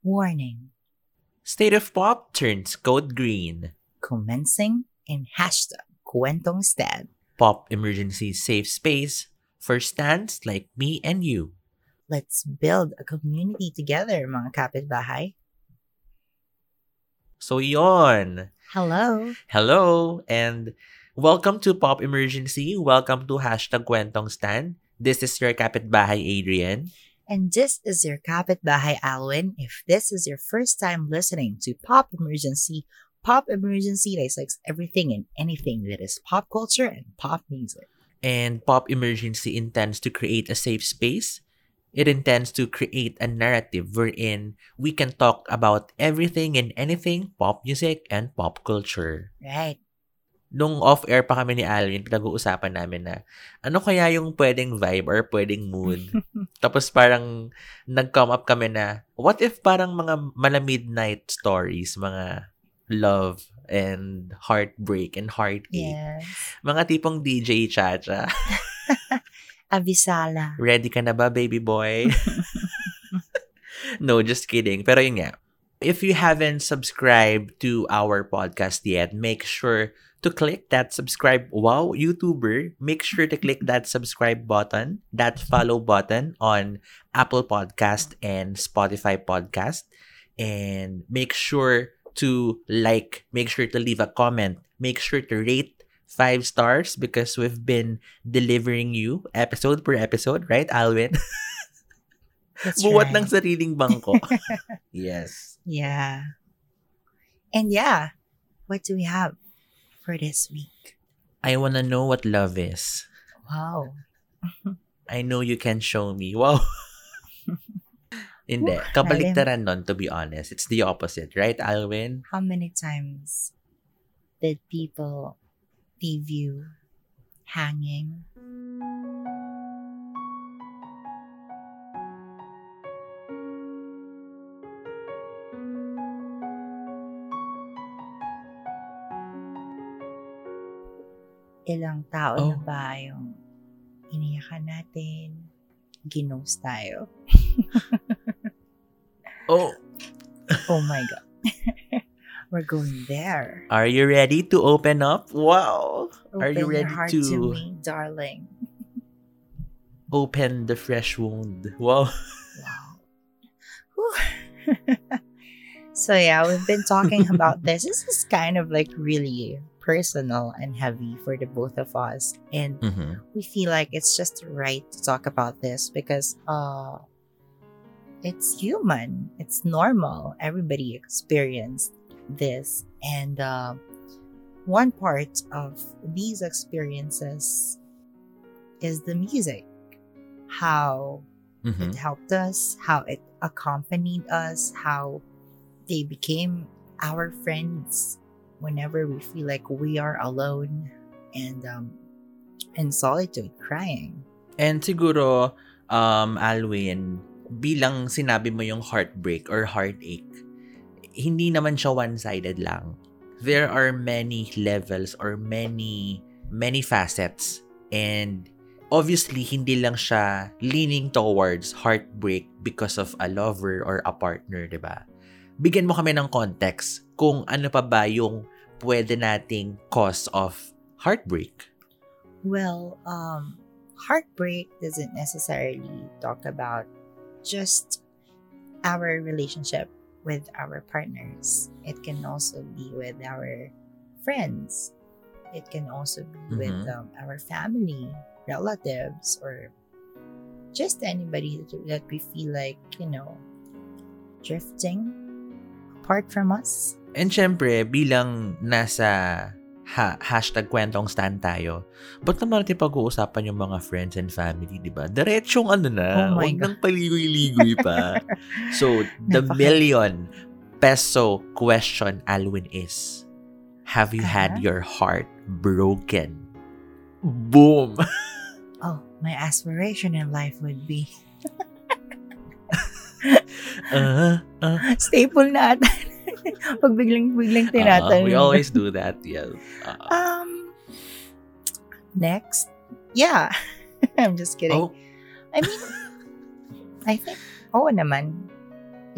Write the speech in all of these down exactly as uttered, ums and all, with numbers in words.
Warning. State of Pop turns code green. Commencing in hashtag Kwentong Stan. Pop emergency safe space for stands like me and you. Let's build a community together, mga kapitbahay. So yon. Hello. Hello and welcome to Pop Emergency. Welcome to hashtag Kwentong Stan. This is your kapitbahay Adrian. And this is your kapitbahay Alwyn. If this is your first time listening to Pop Emergency, Pop Emergency dissects everything and anything that is pop culture and pop music. And Pop Emergency intends to create a safe space. It intends to create a narrative wherein we can talk about everything and anything pop music and pop culture. Right. Nung off-air pa kami ni Alwyn, pinag-uusapan namin na ano kaya yung pwedeng vibe or pwedeng mood. Tapos parang nag-come up kami na what if parang mga mala-midnight stories, mga love and heartbreak and heartache. Yes. Mga tipong D J Chacha. Abisala. Ready ka na ba, baby boy? No, just kidding. Pero yun nga. If you haven't subscribed to our podcast yet, make sure to click that subscribe. Wow, YouTuber, make sure to click that subscribe button, that follow button on Apple Podcast and Spotify Podcast. And make sure to like, make sure to leave a comment, make sure to rate five stars because we've been delivering you episode per episode, right, Alwyn? That's Buwat right. ng sariling bangko. Yes. Yeah. And yeah, what do we have for this week? I wanna know what love is. Wow. I know you can show me. Wow. Hindi. Kabaligtaran nun, to be honest. It's the opposite, right, Alwyn? How many times did people leave you hanging? Ilang tao oh. na ba yung iniyakan natin, ginos tayo? Oh. Oh my God. We're going there. Are you ready to open up? Wow. Open Are you ready your heart to... to me, darling? Open the fresh wound. Wow. Wow. So yeah, we've been talking about this. This is kind of like really personal and heavy for the both of us, and mm-hmm. we feel like it's just right to talk about this because uh it's human, it's normal, everybody experienced this, and uh one part of these experiences is the music, how mm-hmm. it helped us, how it accompanied us, how they became our friends whenever we feel like we are alone and um, in solitude, crying. And siguro, um, Alwyn, bilang sinabi mo yung heartbreak or heartache, hindi naman siya one-sided lang. There are many levels or many, many facets. And obviously, hindi lang siya leaning towards heartbreak because of a lover or a partner, di ba? Bigyan mo kami ng context kung ano pa ba yung pwede nating cause of heartbreak. Well, um, heartbreak doesn't necessarily talk about just our relationship with our partners. It can also be with our friends. It can also be mm-hmm. with um, our family, relatives, or just anybody that we feel like, you know, drifting apart from us. And syempre, bilang nasa ha- hashtag kwentong stan tayo, ba't naman natin pag-uusapan yung mga friends and family, di ba? Diretsyong ano na, oh huwag God. Nang paligoy-ligoy pa. So, the Napaka- million peso question, Alwyn, is, have you uh-huh. had your heart broken? Boom! Oh, my aspiration in life would be... uh-huh, uh-huh. Staple na ata. Pag biglang-biglang tinatanong. Uh, we always do that, yes. Uh-huh. Um, next. Yeah. I'm just kidding. Oh. I mean, I think, oo naman.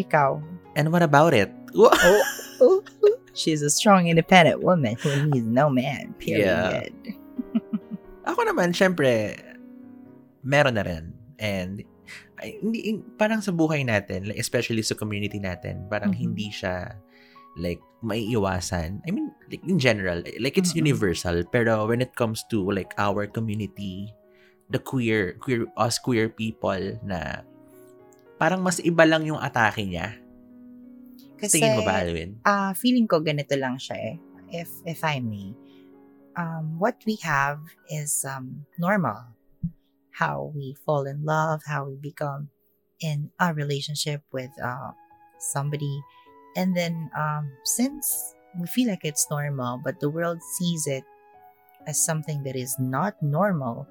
Ikaw, And what about it? Oh. She's a strong, independent woman who needs no man, period. Yeah. Ako naman, syempre, meron na rin. And ay, hindi, parang sa buhay natin, like, especially sa community natin, parang mm-hmm. hindi siya like maiiwasan. I mean, like in general, like it's mm-hmm. universal. Pero when it comes to like our community, the queer, queer us queer people na parang mas iba lang yung atake niya. Kasi, tingin mo ba, Alwyn? Uh, feeling ko ganito lang siya eh. If, if I may. Um, what we have is um, normal. How we fall in love, how we become in a relationship with uh, somebody. And then um, since we feel like it's normal, but the world sees it as something that is not normal,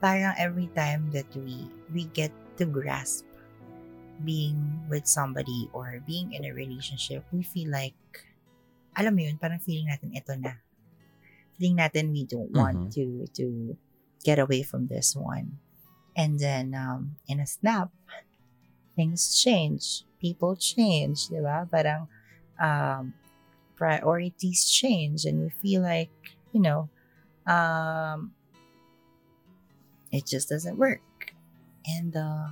parang every time that we, we get to grasp being with somebody or being in a relationship, we feel like, alam mo yun, parang feeling natin ito na. Feeling natin we don't want mm-hmm. to to get away from this one. And then, um, in a snap, things change. People change, di ba? Parang um, priorities change and we feel like, you know, um, it just doesn't work. And uh,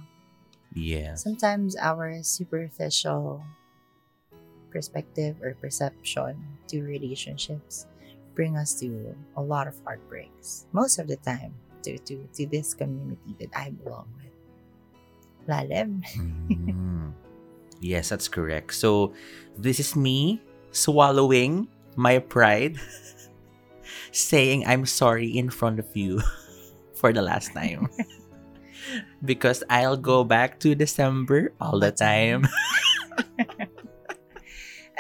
yeah, sometimes our superficial perspective or perception to relationships bring us to a lot of heartbreaks most of the time to to, to this community that I belong with. Lalim. mm-hmm. Yes, that's correct. So this is me swallowing my pride saying I'm sorry in front of you for the last time because I'll go back to December all the time.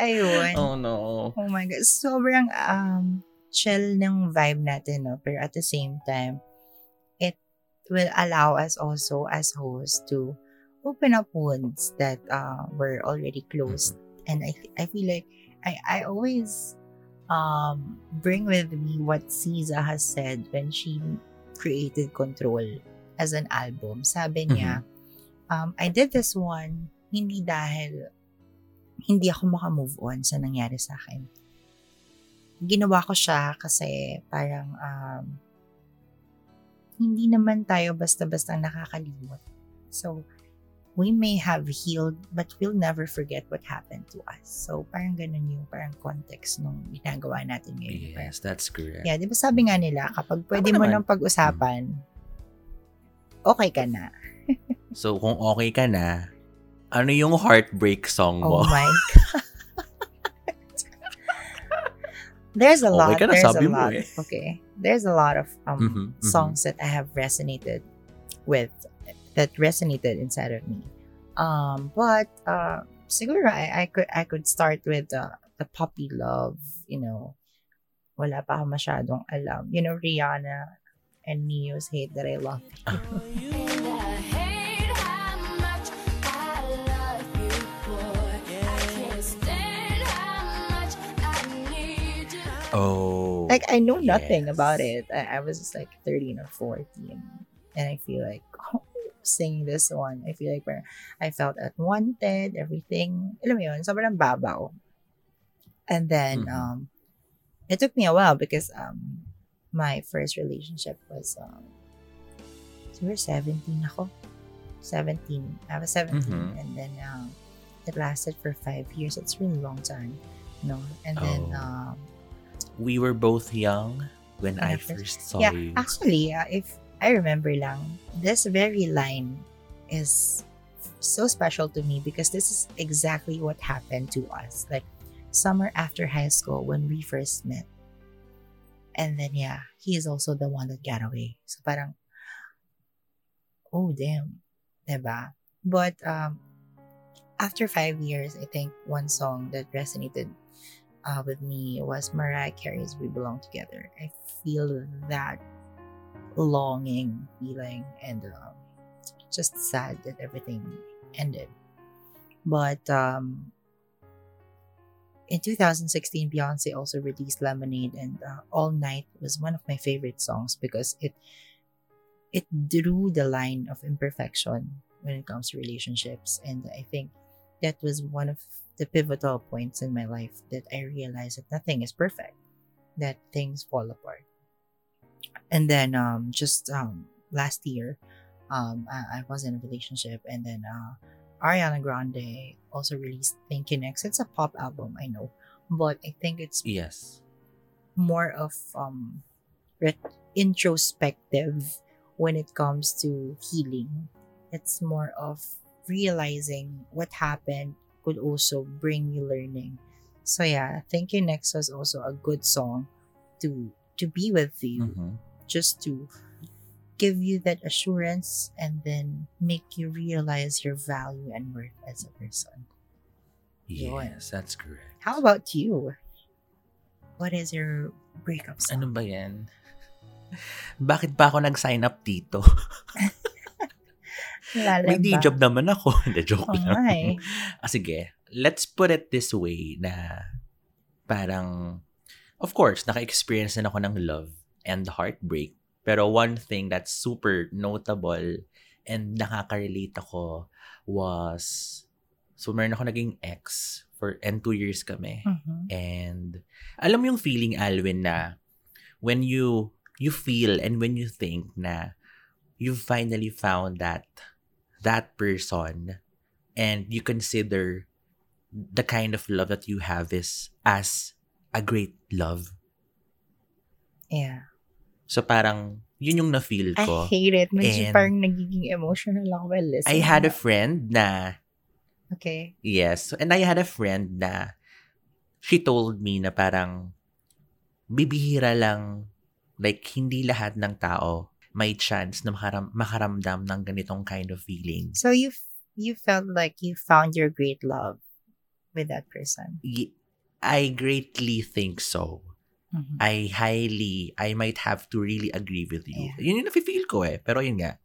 Ayun. Oh no. Oh my God. Sobrang um, chill ng vibe natin, no? Pero at the same time, it will allow us also as hosts to open up wounds that uh, were already closed. And I th- I feel like I, I always um, bring with me what S Z A has said when she created Control as an album. Sabi niya, mm-hmm. um, I did this one hindi dahil hindi ako maka-move on sa nangyari sa akin. Ginawa ko siya kasi parang um, hindi naman tayo basta-basta nakakalimot. So, we may have healed but we'll never forget what happened to us. So, parang ganun yung parang context nung ginagawa natin ngayon. Yes, that's correct. Yeah, di ba sabi nga nila, kapag pwede ako mo naman nang pag-usapan, hmm. okay ka na. So, kung okay ka na, ano yung heartbreak song mo? Oh my God. There's a oh lot. God, there's a lot. Eh. Okay. There's a lot of um, mm-hmm, songs mm-hmm. that I have resonated with, that resonated inside of me. Um, but uh, siguro I, I could I could start with uh, the Puppy Love. You know, wala pa ako masyadong alam. You know, Rihanna and Neo's Hate That I Love You. Oh, like I know nothing yes. about it. I, I was just like thirteen or fourteen, and I feel like oh, singing this one. I feel like where I felt unwanted, everything. Alam mo yun, sobrang babaw. And then mm-hmm. um, it took me a while because um, my first relationship was um, so we were seventeen. Ako, seventeen. I was seventeen, mm-hmm. and then um, it lasted for five years. It's a really long time, you know. And oh. then um. We were both young when I first saw yeah, you. Actually, uh, if I remember lang, this very line is so special to me because this is exactly what happened to us. Like, summer after high school when we first met. And then, yeah, he is also the one that got away. So, parang, oh, damn. Diba? But um, after five years, I think one song that resonated Uh, with me was Mariah Carey's We Belong Together. I feel that longing feeling and um, just sad that everything ended. But um, in two thousand sixteen, Beyoncé also released Lemonade, and uh, All Night was one of my favorite songs because it it drew the line of imperfection when it comes to relationships, and I think that was one of the pivotal points in my life that I realized that nothing is perfect, that things fall apart. And then um, just um, last year, um, I-, I was in a relationship, and then uh, Ariana Grande also released Thinking X. It's a pop album, I know, but I think it's yes more of um ret- introspective when it comes to healing. It's more of realizing what happened could also bring you learning. So yeah, Thinking X was also a good song to to be with you, mm-hmm. just to give you that assurance and then make you realize your value and worth as a person. Yes, that's correct. How about you? What is your breakup song? Ano ba yan? Bakit ba ako nag-sign up dito? May day job naman ako. The joke oh lang. My. Ah, sige. Let's put it this way na parang, of course, naka-experience na ako ng love and heartbreak. Pero one thing that's super notable and nakaka-relate ako was, so meron ako naging ex for, and two years kami. Mm-hmm. And alam mo yung feeling, Alwyn, na when you you feel and when you think na you finally found that that person and you consider the kind of love that you have is as a great love. Yeah. So parang yun yung na-feel ko. I hate it. Medyo parang nagiging emotional ako while listening. I had a friend na okay. Yes. And I had a friend na she told me na parang bibihira lang, like hindi lahat ng tao may chance na makaram- makaramdam ng ganitong kind of feeling. So you f- you felt like you found your great love with that person? Y- I greatly think so. Mm-hmm. I highly, I might have to really agree with you. Yeah. Yun yung nafe-feel ko eh. Pero yun nga,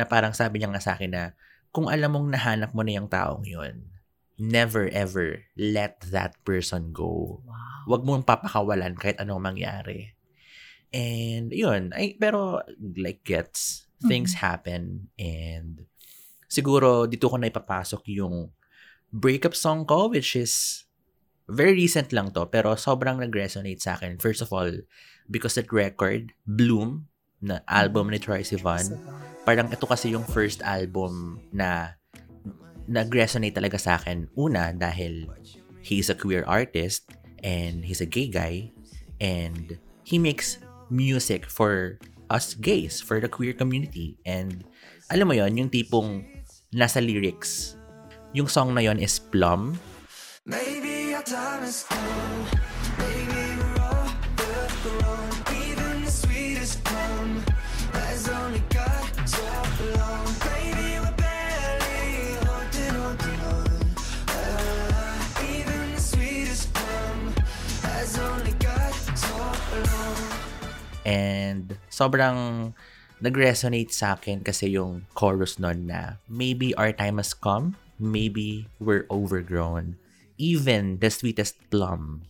na parang sabi niya nga sa akin na kung alam mong nahanap mo na yung taong yun, never ever let that person go. Wow. Huwag mong papakawalan kahit anong mangyari. And yun, ay, pero like gets, things mm-hmm. happen, and siguro dito ko na ipapasok yung breakup song ko, which is very recent lang to, pero sobrang nag-resonate sa akin. First of all, because that record, Bloom, na album ni Troye Sivan, parang ito kasi yung first album na nag-resonate talaga sa akin. Una, dahil he's a queer artist, and he's a gay guy, and he makes music for us gays, for the queer community. And alam mo yon, yung tipong nasa lyrics, yung song na yon is Plum. Maybe our time is come, maybe we're all good alone, even the sweetest plum that has only got so long. Maybe we're barely holding on to one, uh, even the sweetest plum that has only got so long. And sobrang nag-resonate sa akin kasi yung chorus nun na maybe our time has come, maybe we're overgrown, even the sweetest plum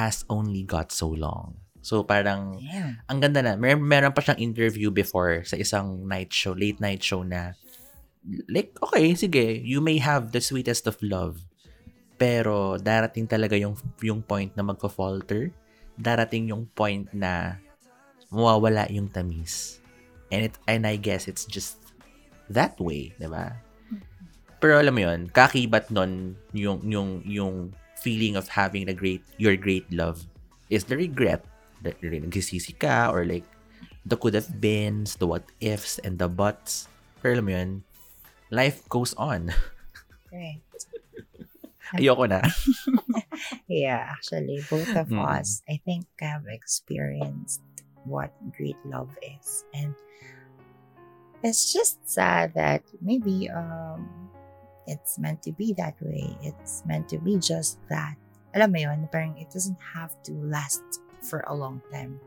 has only got so long. So parang yeah. Ang ganda na. Mer- meron pa siyang interview before sa isang night show, late night show na like, okay, sige, you may have the sweetest of love, pero darating talaga yung, yung point na magfa-falter, darating yung point na mawawala yung tamis. And it and I guess it's just that way, di ba? Pero alam mo yun, kakibat nun yung, yung, yung feeling of having a great, your great love is the regret that nagsisisi ka or like the could have beens, the what ifs, and the buts. Pero alam mo yun, life goes on. Right. Ayoko na. Yeah, actually, both of mm. us, I think, have experienced what great love is. And it's just sad that maybe, um, it's meant to be that way. It's meant to be just that. Alam mo yun, parang it doesn't have to last for a long time.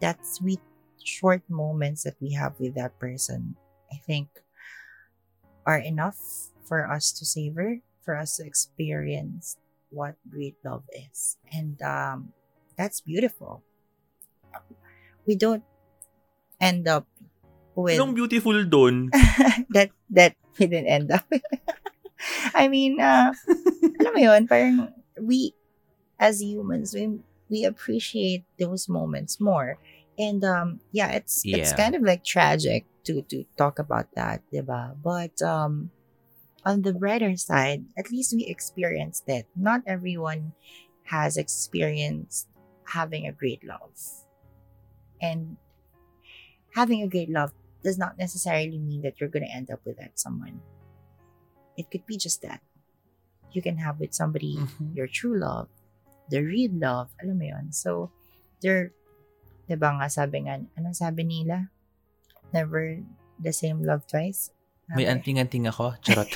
That sweet, short moments that we have with that person, I think, are enough for us to savor, for us to experience what great love is. And um, that's beautiful. We don't end up with... Anong beautiful dun? that, that we didn't end up with. I mean, uh, alam mo yun, parang we, as humans, we we appreciate those moments more. And um, yeah, it's yeah. it's kind of like tragic to to talk about that, diba? But um, on the brighter side, at least we experienced it. Not everyone has experienced having a great love. And having a great love does not necessarily mean that you're going to end up with that someone. It could be just that. You can have with somebody mm-hmm. your true love, the real love, alam mo yun. So, they're, diba nga sabi nga, ano sabi nila? Never the same love twice. May okay. anting-anting ako, charot.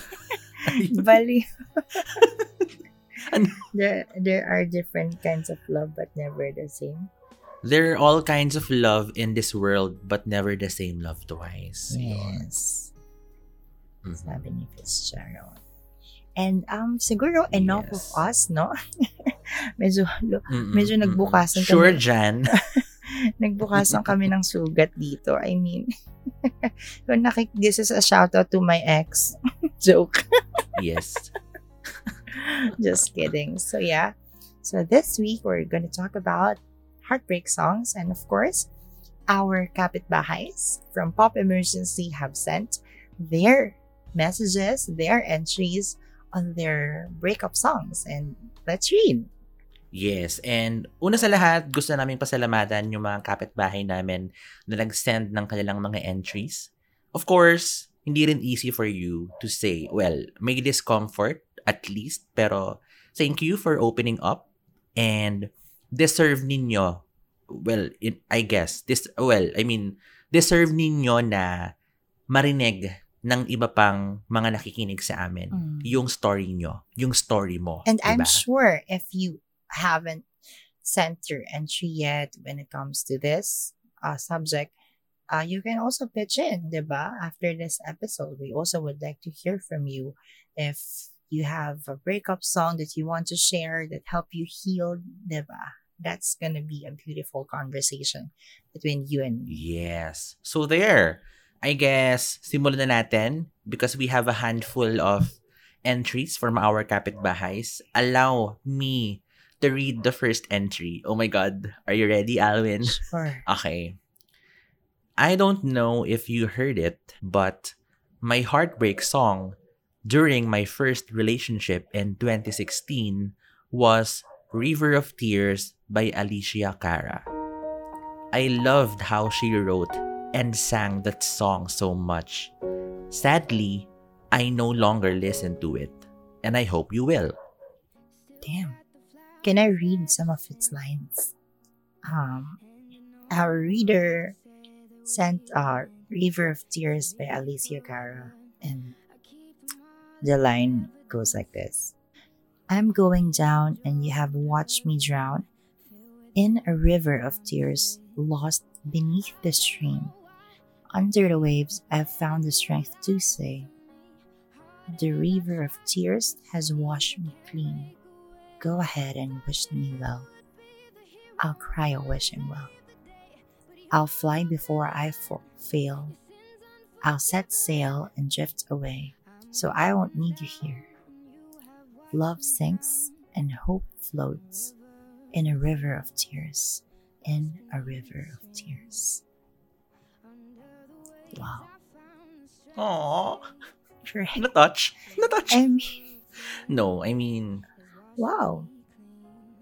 Bali. there, there are different kinds of love but never the same. There are all kinds of love in this world but never the same love twice. Yes. Mm-hmm. Sabi ni Fitzgerald. And um, siguro enough yes. of us, no? medyo Mm-mm. medyo nagbukasan sure, kami. Sure, Jan. Nagbukasan kami ng sugat dito. I mean, nakik- this is a shout out to my ex. Joke. Yes. Just kidding. So yeah. So this week, we're going to talk about heartbreak songs, and of course, our Kapitbahays from Pop Emergency have sent their messages, their entries on their breakup songs, and let's read. Yes, and una sa lahat, gusto namin pasalamatan yung mga kapitbahay namin na nag-send ng kanilang mga entries. Of course, hindi rin easy for you to say, well, may discomfort at least, pero thank you for opening up and deserve ninyo, well, it, I guess, this, well, I mean, deserve ninyo na marinig ng iba pang mga nakikinig sa amin. Mm. Yung story nyo. Yung story mo. And diba? I'm sure if you haven't sent your entry yet when it comes to this uh, subject, uh, you can also pitch in, diba? After this episode, we also would like to hear from you if you have a breakup song that you want to share that help you heal, diba? That's gonna be a beautiful conversation between you and me. Yes. So there. I guess, simulan na natin because we have a handful of entries from our kapitbahays. Allow me to read the first entry. Oh my God. Are you ready, Alwyn? Sure. Okay. I don't know if you heard it, but my heartbreak song during my first relationship in twenty sixteen was River of Tears by Alicia Cara. I loved how she wrote and sang that song so much. Sadly, I no longer listen to it, and I hope you will. Damn. Can I read some of its lines? Um, our reader sent uh, River of Tears by Alicia Cara, and the line goes like this. I'm going down and you have watched me drown in a river of tears lost beneath the stream. Under the waves, I've found the strength to say, the river of tears has washed me clean. Go ahead and wish me well. I'll cry a wishing well. I'll fly before I fail. I'll set sail and drift away, so I won't need you here. Love sinks and hope floats in a river of tears. In a river of tears. Wow. Aww. Correct. No touch. No touch. I mean, no, I mean. Wow.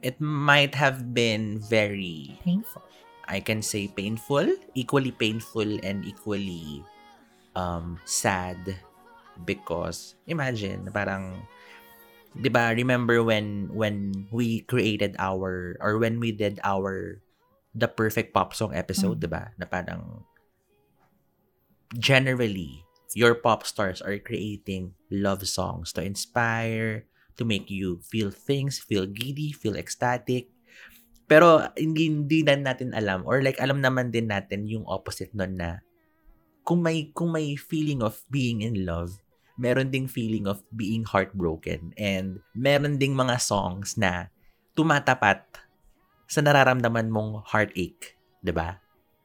It might have been very painful. I can say painful, equally painful and equally um sad, because imagine parang, diba, remember when when we created our or when we did our the perfect pop song episode, mm-hmm. diba? Na parang generally, your pop stars are creating love songs to inspire, to make you feel things, feel giddy, feel ecstatic. Pero hindi, hindi na natin alam, or like alam naman din natin yung opposite nun na kung may, kung may feeling of being in love, meron ding feeling of being heartbroken. And meron ding mga songs na tumatapat sa nararamdaman mong heartache, 'di ba?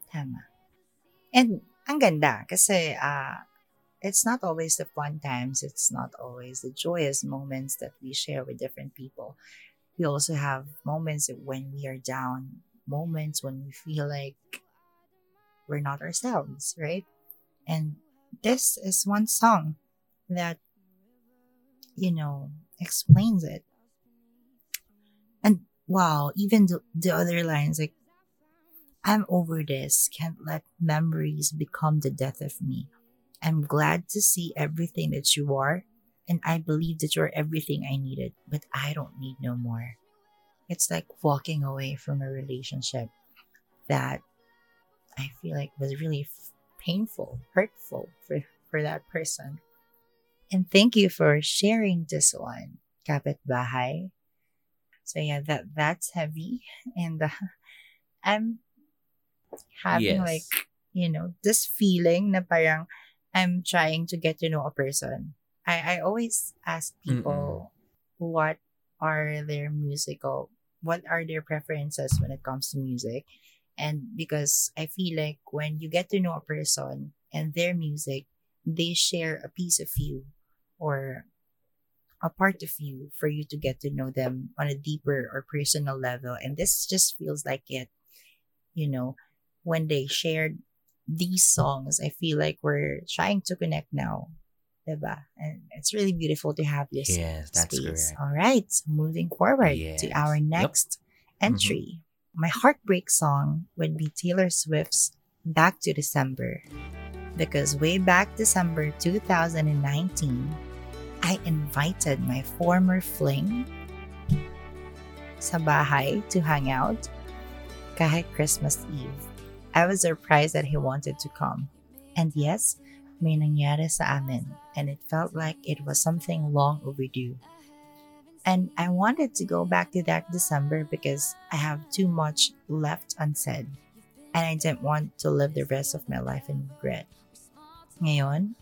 Tama. And ang ganda kasi uh, it's not always the fun times. It's not always the joyous moments that we share with different people. We also have moments when we are down, moments when we feel like we're not ourselves, right? And this is one song that, you know, explains it. And wow, even the, the other lines, like, I'm over this, can't let memories become the death of me. I'm glad to see everything that you are, and I believe that you're everything I needed, but I don't need no more. It's like walking away from a relationship that I feel like was really f- painful, hurtful for, for that person. And thank you for sharing this one, Kapitbahay. So yeah, that that's heavy. And uh, I'm having yes. like, you know, this feeling na parang I'm trying to get to know a person. I, I always ask people Mm-mm. what are their musical, what are their preferences when it comes to music. And because I feel like when you get to know a person and their music, they share a piece of you or a part of you for you to get to know them on a deeper or personal level. And this just feels like it, you know, when they shared these songs, I feel like we're trying to connect now, diba? And it's really beautiful to have this yes, that's space. Correct. All right, so moving forward yes. to our next yep. entry. Mm-hmm. My heartbreak song would be Taylor Swift's Back to December. Because way back December twenty nineteen, I invited my former fling sa bahay to hang out kahit Christmas Eve. I was surprised that he wanted to come. And yes, may nangyari sa amin. And it felt like it was something long overdue. And I wanted to go back to that December because I have too much left unsaid. And I didn't want to live the rest of my life in regret. Ngayon,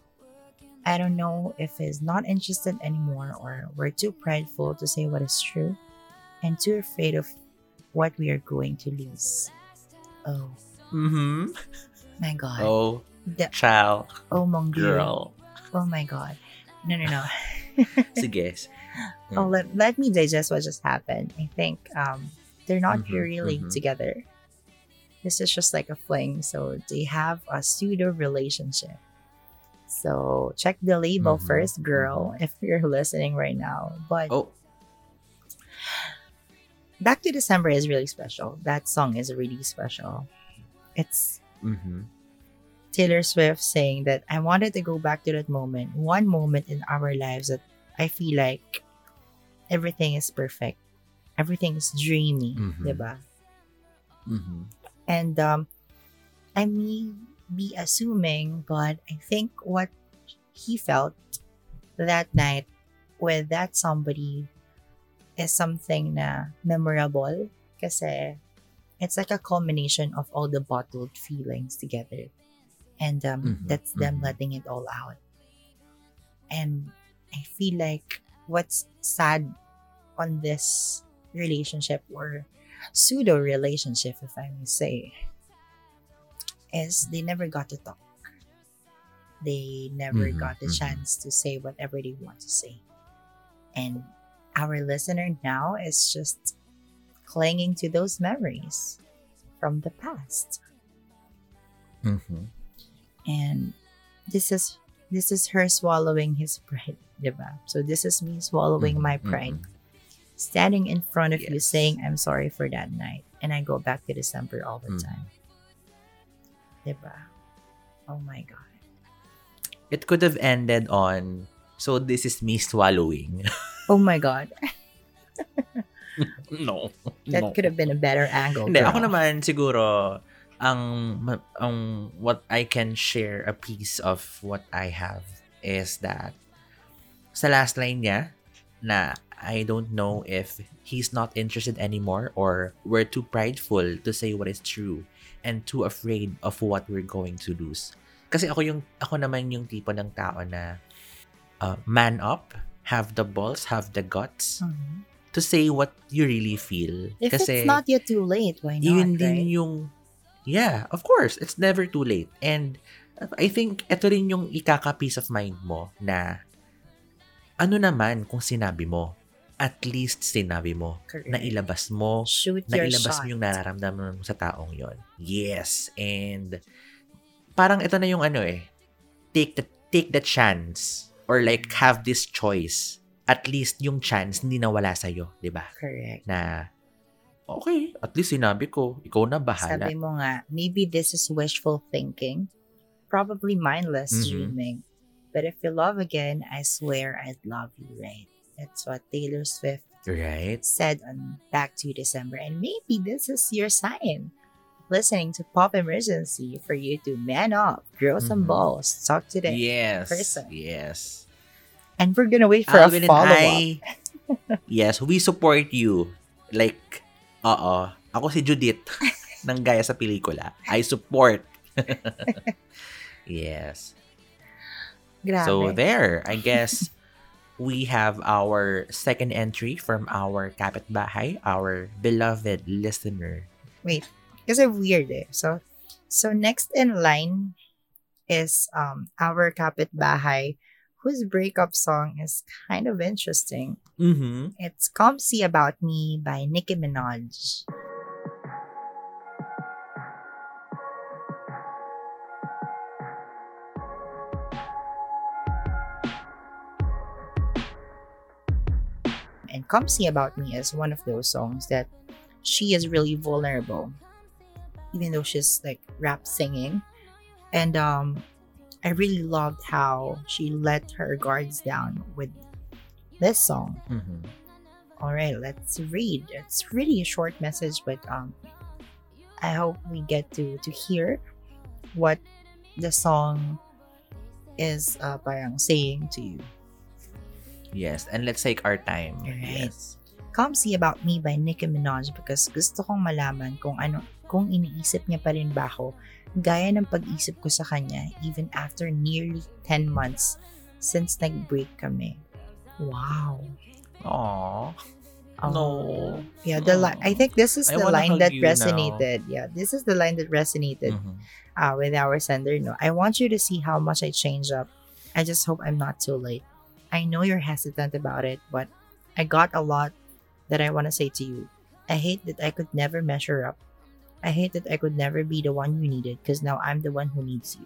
I don't know if he's not interested anymore or we're too prideful to say what is true and too afraid of what we are going to lose. Oh. Mm-hmm. My God. Oh, the, child. Oh, mong girl. Oh, my God. No, no, no. So guess. Mm. Oh, let, let me digest what just happened. I think um, they're not mm-hmm, really mm-hmm. together. This is just like a fling. So they have a pseudo relationship. So check the label mm-hmm. first, girl, if you're listening right now. But oh. Back to December is really special. That song is really special. It's mm-hmm. Taylor Swift saying that I wanted to go back to that moment, one moment in our lives that I feel like everything is perfect. Everything is dreamy, mm-hmm. diba? Mm-hmm. And um, I may be assuming, but I think what he felt that night with that somebody is something na memorable kasi it's like a culmination of all the bottled feelings together. And um, mm-hmm, that's them mm-hmm. letting it all out. And I feel like what's sad on this relationship or pseudo relationship, if I may say, is they never got to talk. They never mm-hmm, got the mm-hmm. chance to say whatever they want to say. And our listener now is just clinging to those memories from the past. Mm-hmm. And this is this is her swallowing his pride, diba? So this is me swallowing mm-hmm, my pride. Mm-hmm. Standing in front of yes. you saying, I'm sorry for that night. And I go back to December all the mm-hmm. time. Diba? Oh my God. It could have ended on, so this is me swallowing. Oh my God. no. That no. could have been a better angle. Hindi, ako naman siguro... Um, um, what I can share, a piece of what I have is that sa last line niya na I don't know if he's not interested anymore or we're too prideful to say what is true and too afraid of what we're going to lose. Kasi ako yung ako naman yung tipo ng tao na uh, man up, have the balls, have the guts mm-hmm. to say what you really feel. If kasi it's not yet too late, why not? Yun din right? yung Yeah, of course. It's never too late. And I think ito rin yung ikaka peace of mind mo na ano naman kung sinabi mo, at least sinabi mo, correct, na ilabas mo, shoot na ilabas shot mo yung nararamdaman mo sa taong yon. Yes, and parang ito na yung ano eh, take the, take the chance or like have this choice. At least yung chance hindi nawala sa'yo, di ba? Correct. Na okay, at least sinabi ko, ikaw na bahala. Sabi mo nga, maybe this is wishful thinking, probably mindless mm-hmm. dreaming. But if you love again, I swear I'd love you, right? That's what Taylor Swift right. said on Back to December. And maybe this is your sign. Listening to Pop Emergency for you to man up, grow some mm-hmm. balls, talk to the yes, person. Yes. And we're gonna wait for Alwyn a follow-up. Yes, we support you. Like, oo, ako si Judith ng Gaya sa Pelikula. I support. Yes. Grabe. So there, I guess we have our second entry from our Kapitbahay, our beloved listener. Wait, kasi weird eh. So, so next in line is um our Kapitbahay whose breakup song is kind of interesting. Mm-hmm. It's Come See About Me by Nicki Minaj. And Come See About Me is one of those songs that she is really vulnerable, even though she's like rap singing. And um, I really loved how she let her guards down with this song. Mm-hmm. All right, let's read. It's really a short message, but um, I hope we get to, to hear what the song is uh, parang saying to you. Yes, and let's take our time. All right. Yes. Come See About Me by Nicki Minaj because gusto kong malaman kung ano kung iniisip niya pa rin ba ako gaya ng pag-isip ko sa kanya even after nearly ten months since nag-break kami. Wow. Aww. Um, no. Yeah, the li- I think this is I the line that resonated. Now. Yeah, this is the line that resonated mm-hmm. uh, with our sender. No, I want you to see how much I change up. I just hope I'm not too late. I know you're hesitant about it, but I got a lot that I want to say to you. I hate that I could never measure up. I hate that I could never be the one you needed because now I'm the one who needs you.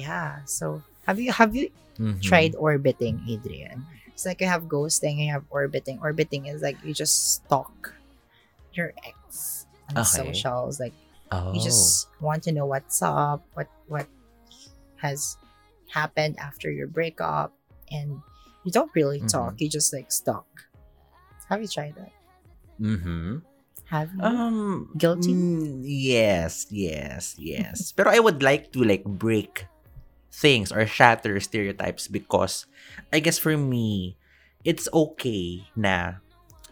Yeah, so have you have you mm-hmm. tried orbiting, Adrian? It's like you have ghosting, you have orbiting. Orbiting is like you just stalk your ex on okay. socials. Like oh. you just want to know what's up, what what has happened after your breakup, and you don't really talk. Mm-hmm. You just like stalk. Have you tried that? Mm-hmm. Have you? Um, Guilty? Mm, yes, yes, yes. Pero I would like to like break things or shatter stereotypes because I guess for me, it's okay na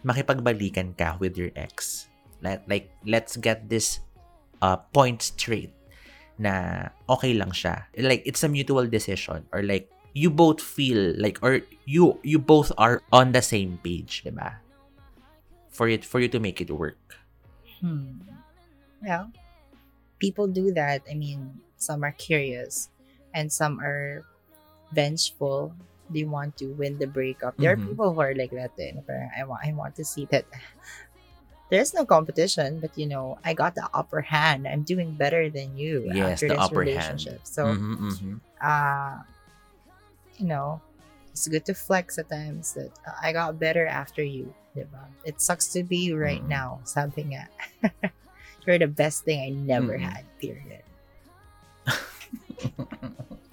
makipagbalikan ka with your ex. Like, like let's get this uh, point straight na okay lang siya. Like, it's a mutual decision or like you both feel like, or you you both are on the same page, diba? For it for you to make it work. Hmm. Well, people do that. I mean, some are curious, and some are vengeful. They want to win the breakup. There mm-hmm. are people who are like that. Eh? I want I want to see that. There's no competition, but you know, I got the upper hand. I'm doing better than you yes, after the this upper relationship. Hand. So, mm-hmm, mm-hmm. uh. You know, it's good to flex at times that uh, I got better after you, diba? It sucks to be you right mm. now. Something nga. You're the best thing I never mm. had, period.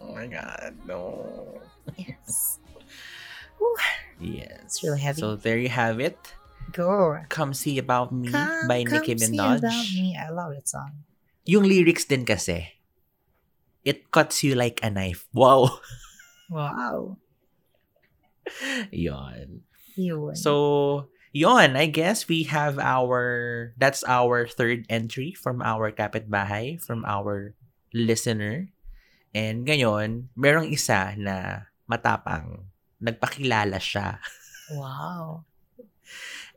Oh my God, no. Yes. Ooh. Yes. It's really heavy. So there you have it. Go. Come See About Me come, by Nicki Minaj. Come See About Me. I love that song. Yung lyrics din kasi, it cuts you like a knife. Wow. Wow. Yon. Yon. So, yon, I guess we have our, that's our third entry from our Kapitbahay, from our listener. And ngayon, merong isa na matapang. Nagpakilala siya. Wow.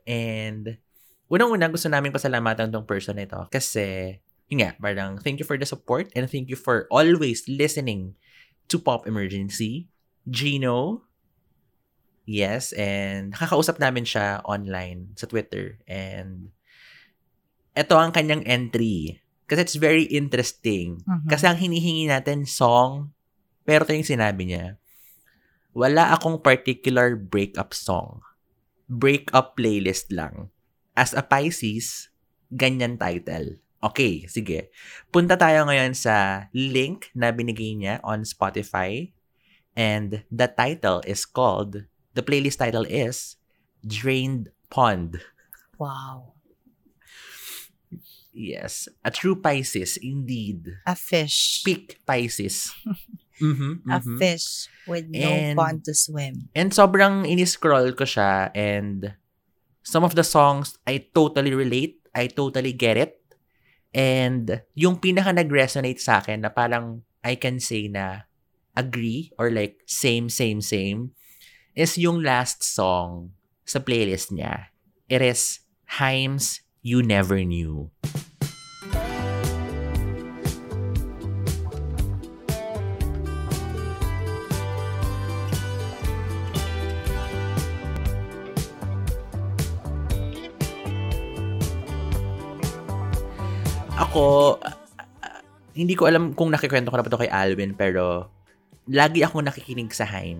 And, unang-unang gusto namin pasalamatan tong person nito kasi yun nga, parang thank you for the support and thank you for always listening to Pop Emergency. Gino, yes, and kakausap namin siya online sa Twitter and ito ang kanyang entry kasi it's very interesting. Mm-hmm. Kasi ang hinihingi natin song pero ito yung sinabi niya. Wala akong particular breakup song. Breakup playlist lang. As a Pisces, ganyan title. Okay, sige. Punta tayo ngayon sa link na binigay niya on Spotify. And the title is called, the playlist title is Drained Pond. Wow. Yes. A true Pisces, indeed. A fish. Peak Pisces. Mm-hmm, mm-hmm. A fish with no and, pond to swim. And sobrang iniscroll ko siya and some of the songs, I totally relate. I totally get it. And yung pinaka nag-resonate sa akin na parang I can say na agree or like same, same, same is yung last song sa playlist niya. It is Haim's You Never Knew. Ako, uh, uh, hindi ko alam kung nakikwento ko na pa ito kay Alwyn, pero lagi ako nakikinig sa Haim.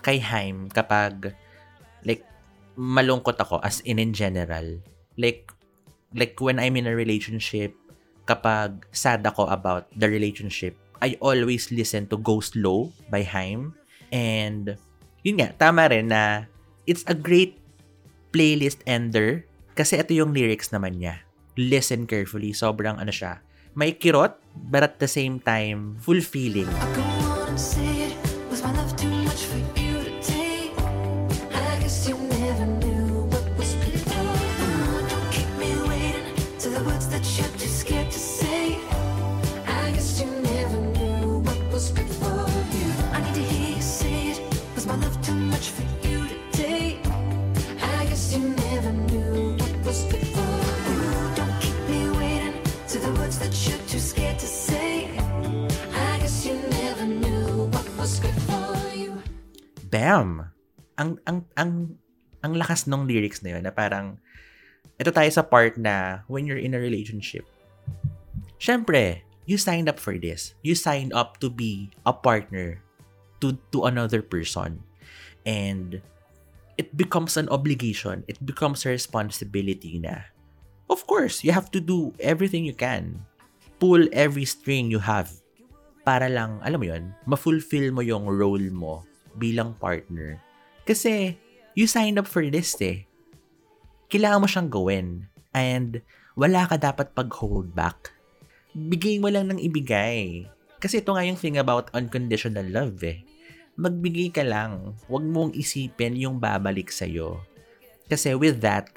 Kay Haim, kapag, like, malungkot ako, as in in general. Like, like when I'm in a relationship, kapag sad ako about the relationship, I always listen to Go Slow by Haim. And, yun nga, tama rin na, it's a great playlist ender, kasi ito yung lyrics naman niya. Listen carefully. Sobrang ano siya. May kirot, but at the same time, fulfilling. Bam! Ang ang ang ang lakas ng lyrics na yun na parang ito tayo sa part na when you're in a relationship. Syempre, you signed up for this. You signed up to be a partner to to another person. And it becomes an obligation. It becomes a responsibility na. Of course, you have to do everything you can. Pull every string you have para lang, alam mo yun, ma-fulfill mo yung role mo bilang partner. Kasi, you signed up for this eh. Kailangan mo siyang gawin. And, wala ka dapat pag-hold back. Bigay mo lang ng ibigay. Kasi ito nga yung thing about unconditional love eh. Magbigay ka lang. Huwag mong isipin yung babalik sa'yo. Kasi with that,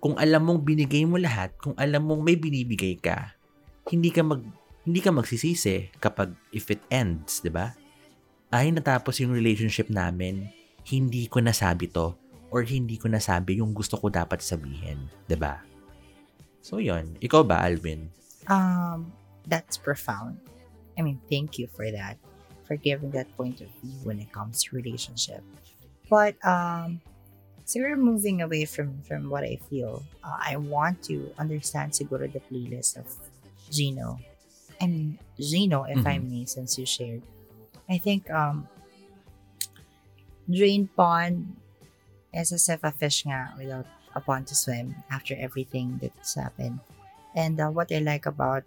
kung alam mong binigay mo lahat, kung alam mong may binibigay ka, hindi ka mag hindi ka magsisisi kapag if it ends, di ba? Ay, natapos yung relationship namin, hindi ko nasabi to or hindi ko nasabi yung gusto ko dapat sabihin. Diba? So, yun. Ikaw ba, Alvin? Um, that's profound. I mean, thank you for that. For giving that point of view when it comes to relationship. But, um, so we're moving away from, from what I feel. Uh, I want to understand siguro the playlist of Gino. I mean, Gino, if mm-hmm. I may, since you shared. I think um, Drain Pond is as if a fish nga without a pond to swim after everything that's happened. And uh, what I like about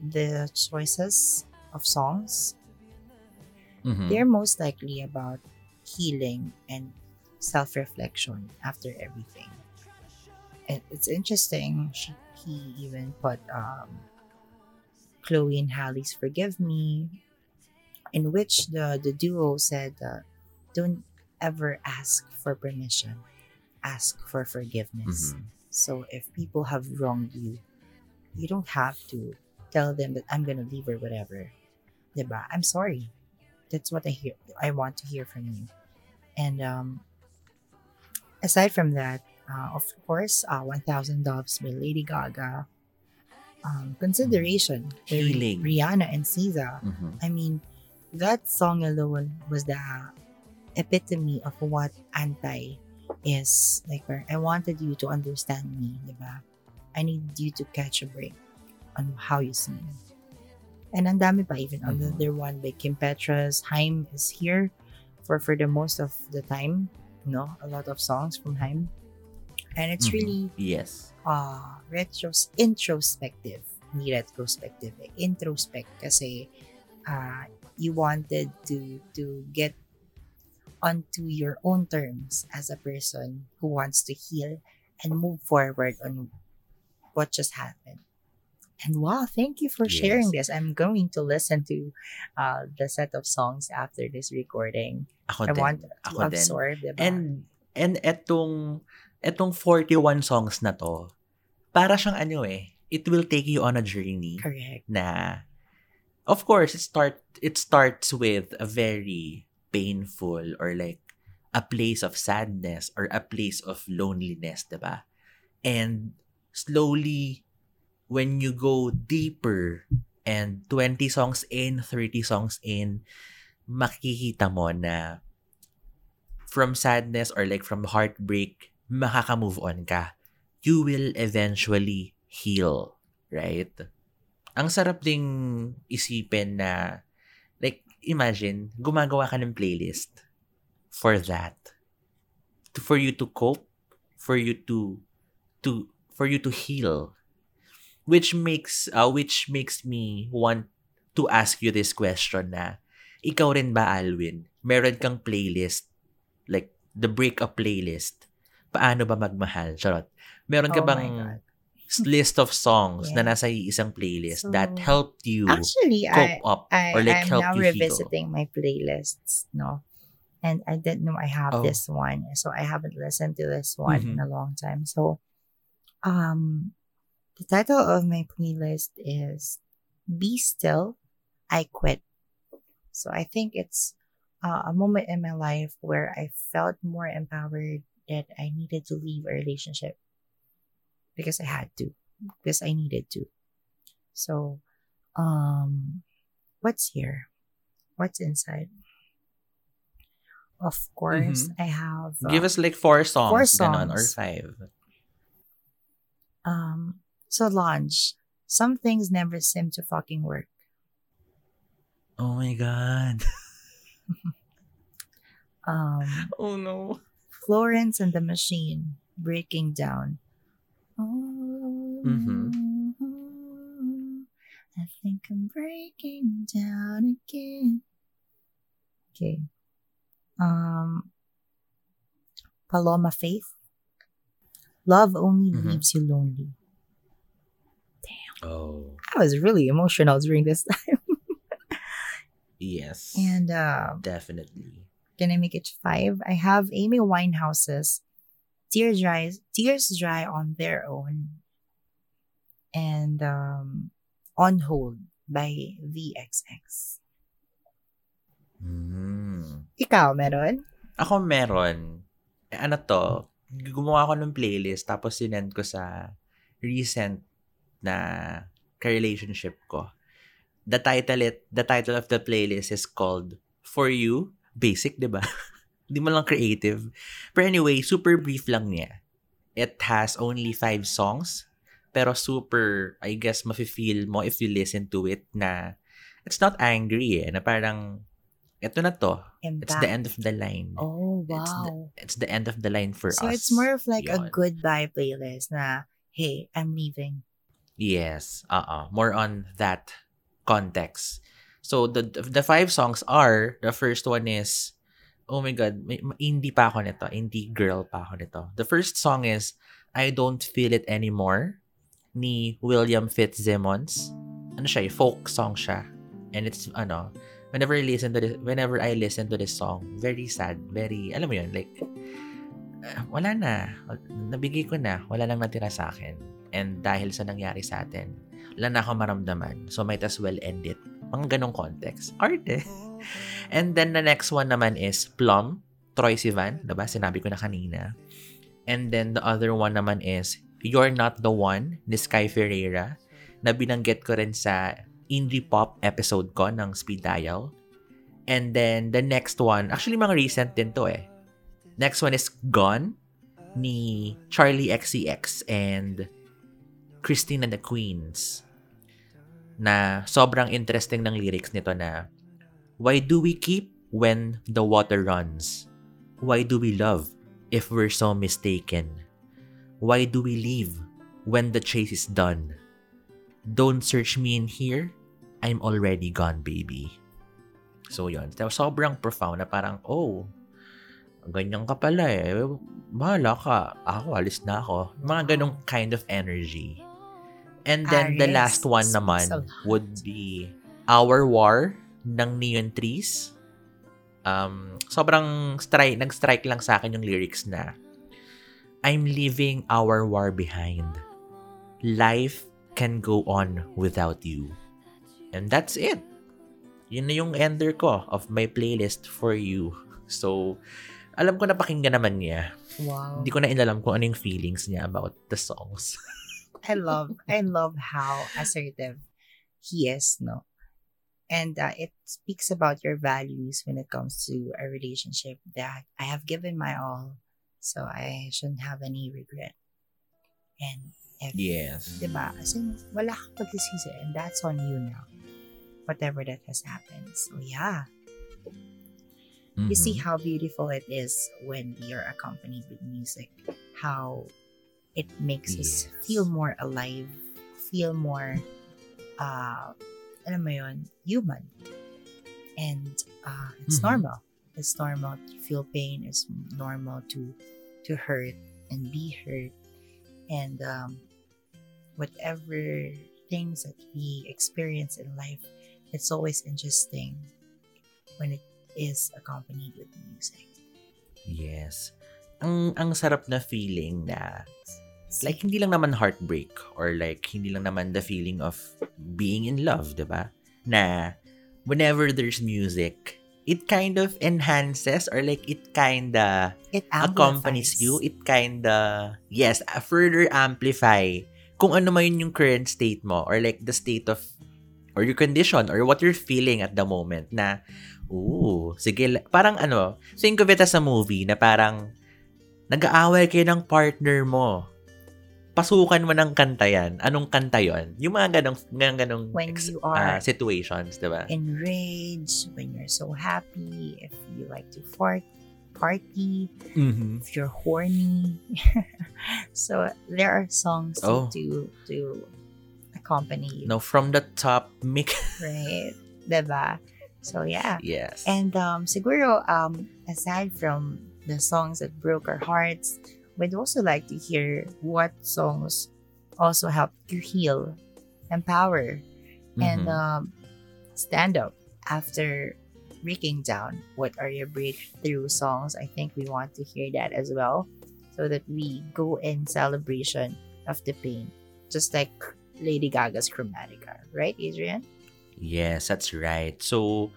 the choices of songs, mm-hmm. they're most likely about healing and self-reflection after everything. And it's interesting, she, he even put um, Chloe and Hallie's Forgive Me, in which the, the duo said, uh, don't ever ask for permission. Ask for forgiveness. Mm-hmm. So if people have wronged you, you don't have to tell them that I'm going to leave or whatever. Diba? I'm sorry. That's what I hear. I want to hear from you. And um, aside from that, uh, of course, uh, one thousand Doves by Lady Gaga. um, consideration. Healing. Rihanna and S Z A. Mm-hmm. I mean, that song alone was the epitome of what anti is. Like, I wanted you to understand me, diba? I need you to catch a break on how you see me. And ang dami pa, even mm-hmm. another one by Kim Petras. Haim is here for, for the most of the time. No, a lot of songs from Haim. And it's mm-hmm. really yes. uh, retros- introspective. Hindi retrospective. Eh. Introspect kasi uh, you wanted to to get onto your own terms as a person who wants to heal and move forward on what just happened. And wow, thank you for yes. sharing this. I'm going to listen to uh, the set of songs after this recording. Ako I din. want to Ako absorb. Diba? And and etong etong forty-one songs na to, para siyang ano eh, it will take you on a journey. Correct. Na, of course, it start it starts with a very painful or like a place of sadness or a place of loneliness, diba? And slowly, when you go deeper and twenty songs in, thirty songs in, makikita mo na from sadness or like from heartbreak, makaka-move on ka. You will eventually heal, right? Ang sarap ding isipin na, like, imagine, gumagawa ka ng playlist for that. For you to cope, for you to, to, for you to heal. Which makes, uh, which makes me want to ask you this question na, ikaw rin ba, Alwyn? Meron kang playlist, like, the breakup playlist. Paano ba magmahal? Charot. Meron ka oh bang list of songs yeah. na nasa isang playlist so, that helped you actually, cope I, up I, or like I'm help you heal? I'm now revisiting my playlists, no? And I didn't know I have oh. this one. So I haven't listened to this one mm-hmm. in a long time. So um, the title of my playlist is Be Still, I Quit. So I think it's uh, a moment in my life where I felt more empowered that I needed to leave a relationship because I had to, because I needed to. So, um, what's here? What's inside? Of course, mm-hmm. I have... Uh, Give us like four songs. Four songs. Ganon, or five. Um, Solange, some things never seem to fucking work. Oh my God. um. Oh no. Florence and the Machine, Breaking Down. Oh, mm-hmm. I think I'm breaking down again. Okay. Um, Paloma Faith, Love Only mm-hmm. Leaves You Lonely. Damn. Oh. I was really emotional during this time. Yes. And uh, definitely. Can I make it five? I have Amy Winehouse's Tear Dry, Tears Dry on Their Own and um, On Hold by V X X. Mm. Ikaw, meron? Ako meron. E, ano to? Gumawa ko ng playlist tapos sinend ko sa recent na relationship ko. The title, it, the title of the playlist is called For You. Basic, diba? Di mo lang creative. But anyway, super brief lang niya. It has only five songs, pero super, I guess, mafe-feel mo if you listen to it na it's not angry eh, na parang, eto na to. Impact. It's the end of the line. Oh, wow. It's the, it's the end of the line for so us. So it's more of like Yon. a goodbye playlist na, hey, I'm leaving. Yes. Uh-uh. More on that context. So, the the five songs are, the first one is, oh my God, may, indie pa ako nito. Indie girl pa ako nito. The first song is, I Don't Feel It Anymore, ni William Fitzsimmons. Ano siya, folk song siya. And it's, ano, whenever I listen to this, whenever I listen to this song, very sad, very, alam mo yun, like, uh, wala na. Nabigay ko na. Wala nang natira sa akin. And dahil sa nangyari sa atin, wala na akong maramdaman. So, might as well end it. Mga ganong context. Arte. And then the next one naman is Plum, Troye Sivan, diba? Sinabi ko na kanina. And then the other one naman is You're Not the One, ni Sky Ferreira. na binanggit ko rin sa indie pop episode ko ng Speed Dial. And then the next one, actually mga recent din to eh. Next one is Gone ni Charli X C X and Christine and the Queens. Na sobrang interesting ng lyrics nito na why do we keep when the water runs? Why do we love if we're so mistaken? Why do we leave when the chase is done? Don't search me in here. I'm already gone, baby. So, yun. Sobrang profound na parang, oh, ganyan ka pala eh. Bahala ka. Ako, alis na ako. Mga ganong kind of energy. And then, Aris, the last one naman so would be Our War ng Neon Trees. Um, sobrang strike, nag-strike lang sa akin yung lyrics na I'm leaving our war behind. Life can go on without you. And that's it. Yun na yung ender ko of my playlist for you. So, alam ko na pakinggan naman niya. Wow. Hindi ko na inalam kung ano yung feelings niya about the songs. I love, I love how assertive he is, no? And uh, it speaks about your values when it comes to a relationship that I have given my all. So, I shouldn't have any regret. And if, yes. Diba? As in, wala kang pagsisisi and that's on you now. Whatever that has happened. So, yeah. Mm-hmm. You see how beautiful it is when we are accompanied with music. How it makes yes. us feel more alive. Feel more, uh, alam mo yun, human. And uh, it's mm-hmm. normal. It's normal to feel pain. It's normal to to hurt and be hurt. And um, whatever things that we experience in life, it's always interesting when it is accompanied with music. Yes. Ang ang sarap na feeling na like hindi lang naman heartbreak or like hindi lang naman the feeling of being in love, diba? Na whenever there's music, it kind of enhances or like it kinda it accompanies you. It kinda, yes, further amplify kung ano man yung current state mo or like the state of or your condition or what you're feeling at the moment na, ooh, sige, parang ano, think of it as a movie na parang nag-aaway kayo ng partner mo. Pasukan mo ng kanta yan. Anong kanta yon? Yung mga ganong, ganong ex, uh, situations, diba? Enraged, when you're so happy, if you like to fart, party, mm-hmm. if you're horny. So, there are songs oh. to to accompany you. No, from the top, Mick. Right, diba? So, yeah. Yes. And um, siguro, um, aside from the songs that broke our hearts, we'd also like to hear what songs also help you heal, empower, mm-hmm. and um, stand up after breaking down. What are your breakthrough songs? I think we want to hear that as well so that we go in celebration of the pain, just like Lady Gaga's Chromatica. Right, Adrian? Yes, that's right. So,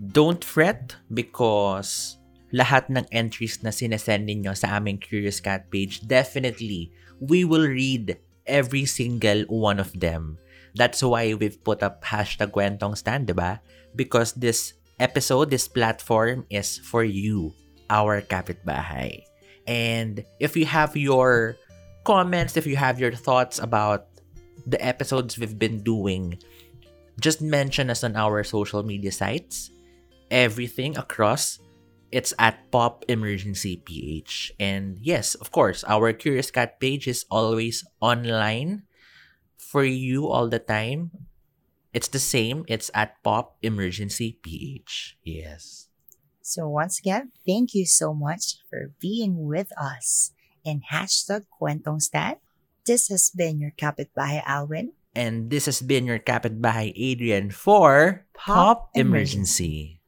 don't fret because lahat ng entries na sinesend ninyo sa aming Curious Cat page, definitely, we will read every single one of them. That's why we've put up hashtag Kwentong Stan, diba? Because this episode, this platform is for you, our kapitbahay. And if you have your comments, if you have your thoughts about the episodes we've been doing, just mention us on our social media sites. Everything across, it's at Pop Emergency P H. And yes, of course, our Curious Cat page is always online for you all the time. It's the same. It's at Pop Emergency P H. Yes. So once again, thank you so much for being with us in hashtag Kwentong Stan. This has been your Kapitbahay Alwyn. And this has been your Kapitbahay Adrian for Pop, Pop Emergency. Emergency.